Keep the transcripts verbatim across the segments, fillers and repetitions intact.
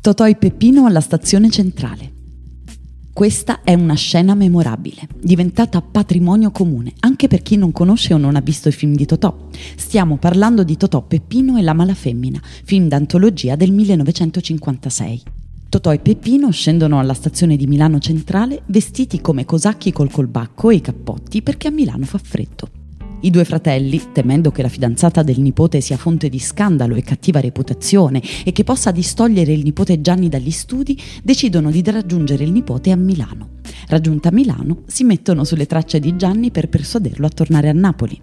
Totò e Peppino alla stazione centrale. Questa è una scena memorabile, diventata patrimonio comune, anche per chi non conosce o non ha visto i film di Totò. Stiamo parlando di Totò, Peppino e la mala femmina, film d'antologia del millenovecentocinquantasei. Totò e Peppino scendono alla stazione di Milano Centrale vestiti come cosacchi col colbacco e i cappotti perché a Milano fa freddo. I due fratelli, temendo che la fidanzata del nipote sia fonte di scandalo e cattiva reputazione e che possa distogliere il nipote Gianni dagli studi, decidono di raggiungere il nipote a Milano. Raggiunta Milano, si mettono sulle tracce di Gianni per persuaderlo a tornare a Napoli.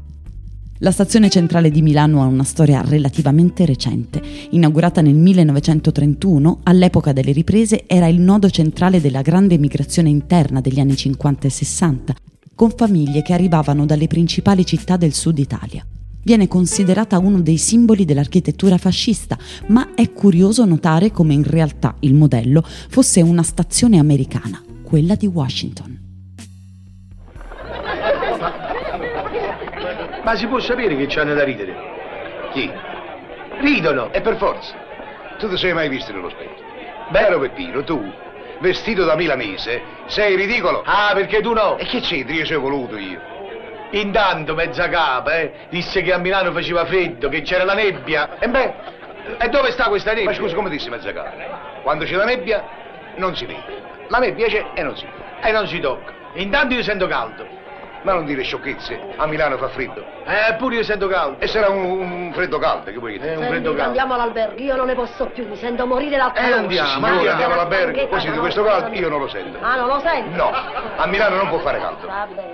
La stazione centrale di Milano ha una storia relativamente recente. Inaugurata nel millenovecentotrentuno, all'epoca delle riprese era il nodo centrale della grande migrazione interna degli anni cinquanta e sessanta, con famiglie che arrivavano dalle principali città del sud Italia. Viene considerata uno dei simboli dell'architettura fascista, ma è curioso notare come in realtà il modello fosse una stazione americana, quella di Washington. Ma si può sapere che c'hanno da ridere? Chi? Ridono, è per forza. Tu ti sei mai visto nello specchio? Bello Peppino, tu. Vestito da milanese, sei ridicolo. Ah, perché tu no? E che c'entri? Io ci ho voluto io. Intanto mezza capa, eh, disse che a Milano faceva freddo, che c'era la nebbia. E beh, e dove sta questa nebbia? Ma scusa, come disse mezza capa? Quando c'è la nebbia, non si vede. La nebbia c'è e non si vede. E non si tocca. Intanto io sento caldo. Ma non dire sciocchezze, a Milano fa freddo. Eh, pure io sento caldo. E sarà un, un freddo caldo, che vuoi che eh, un freddo caldo. Andiamo all'albergo, io non ne posso più, mi sento morire dal caldo. Eh, andiamo, signora, andiamo, andiamo all'albergo. Così di questo caldo io non lo sento. Ah, non lo sento? No, a Milano non può fare caldo.